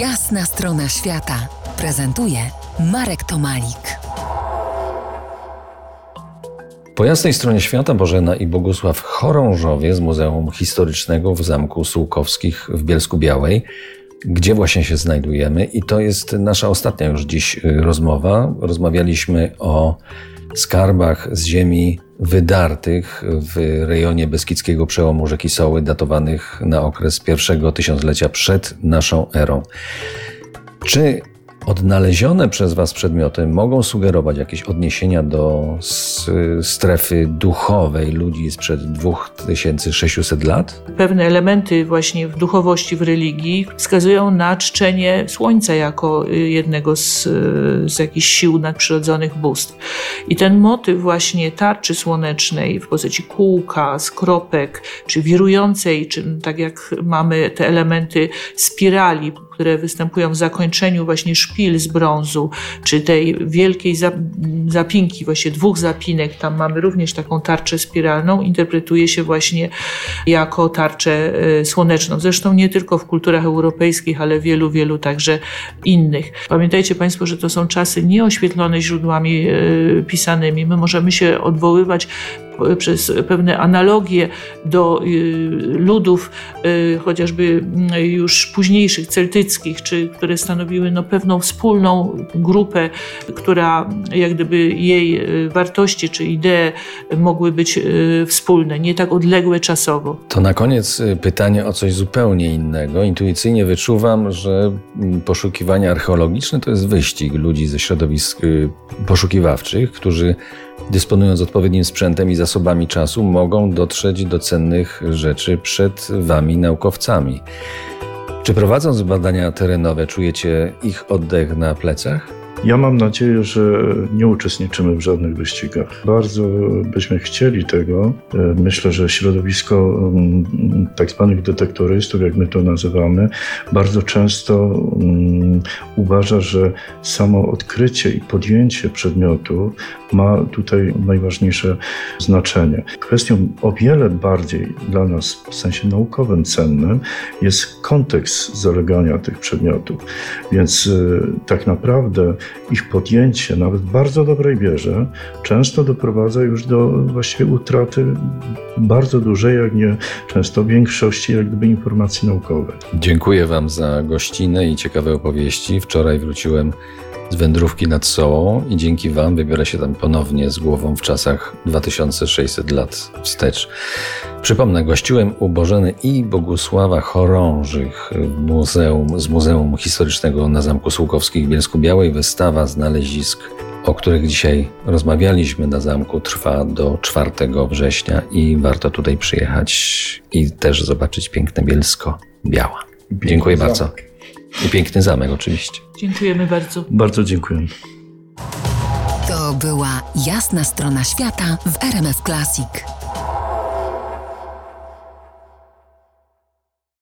Jasna Strona Świata prezentuje Marek Tomalik. Po jasnej stronie świata Bożena i Bogusław Chorążowie z Muzeum Historycznego w Zamku Sułkowskich w Bielsku Białej, gdzie właśnie się znajdujemy, i to jest nasza ostatnia już dziś rozmowa. Rozmawialiśmy o skarbach z ziemi wydartych w rejonie beskidzkiego przełomu rzeki Soły, datowanych na okres pierwszego tysiąclecia przed naszą erą. Czy odnalezione przez Was przedmioty mogą sugerować jakieś odniesienia do strefy duchowej ludzi sprzed 2600 lat? Pewne elementy właśnie w duchowości, w religii wskazują na czczenie słońca jako jednego z jakichś sił nadprzyrodzonych bóstw. I ten motyw właśnie tarczy słonecznej w postaci kółka, skropek, czy wirującej, czy tak jak mamy te elementy spirali, które występują w zakończeniu właśnie szpil z brązu, czy tej wielkiej zapinki, właśnie dwóch zapinek, tam mamy również taką tarczę spiralną, interpretuje się właśnie jako tarczę słoneczną. Zresztą nie tylko w kulturach europejskich, ale wielu, wielu także innych. Pamiętajcie Państwo, że to są czasy nieoświetlone źródłami pisanymi. My możemy się odwoływać przez pewne analogie do ludów chociażby już późniejszych, celtyckich, czy które stanowiły pewną wspólną grupę, która jak gdyby jej wartości czy idee mogły być wspólne, nie tak odległe czasowo. To na koniec pytanie o coś zupełnie innego. Intuicyjnie wyczuwam, że poszukiwania archeologiczne to jest wyścig ludzi ze środowisk poszukiwawczych, którzy dysponując odpowiednim sprzętem i zasobami czasu, mogą dotrzeć do cennych rzeczy przed Wami, naukowcami. Czy prowadząc badania terenowe czujecie ich oddech na plecach? Ja mam nadzieję, że nie uczestniczymy w żadnych wyścigach. Bardzo byśmy chcieli tego. Myślę, że środowisko tak zwanych detektorystów, jak my to nazywamy, bardzo często uważa, że samo odkrycie i podjęcie przedmiotu ma tutaj najważniejsze znaczenie. Kwestią o wiele bardziej dla nas w sensie naukowym cennym jest kontekst zalegania tych przedmiotów. Więc tak naprawdę ich podjęcie, nawet w bardzo dobrej wierze, często doprowadza już do właściwie utraty bardzo dużej, jak nie często większości jak gdyby informacji naukowej. Dziękuję Wam za gościnę i ciekawe opowieści. Wczoraj wróciłem z wędrówki nad Sołą i dzięki Wam wybiorę się tam ponownie z głową w czasach 2600 lat wstecz. Przypomnę, gościłem u Bożeny i Bogusława Chorążych z Muzeum Historycznego na Zamku Sułkowskich w Bielsku Białej. Wystawa znalezisk, o których dzisiaj rozmawialiśmy na zamku, trwa do 4 września i warto tutaj przyjechać i też zobaczyć piękne Bielsko Biała. Dziękuję bardzo. I piękny zamek oczywiście. Dziękujemy bardzo. Bardzo dziękuję. To była Jasna Strona Świata w RMF Classic.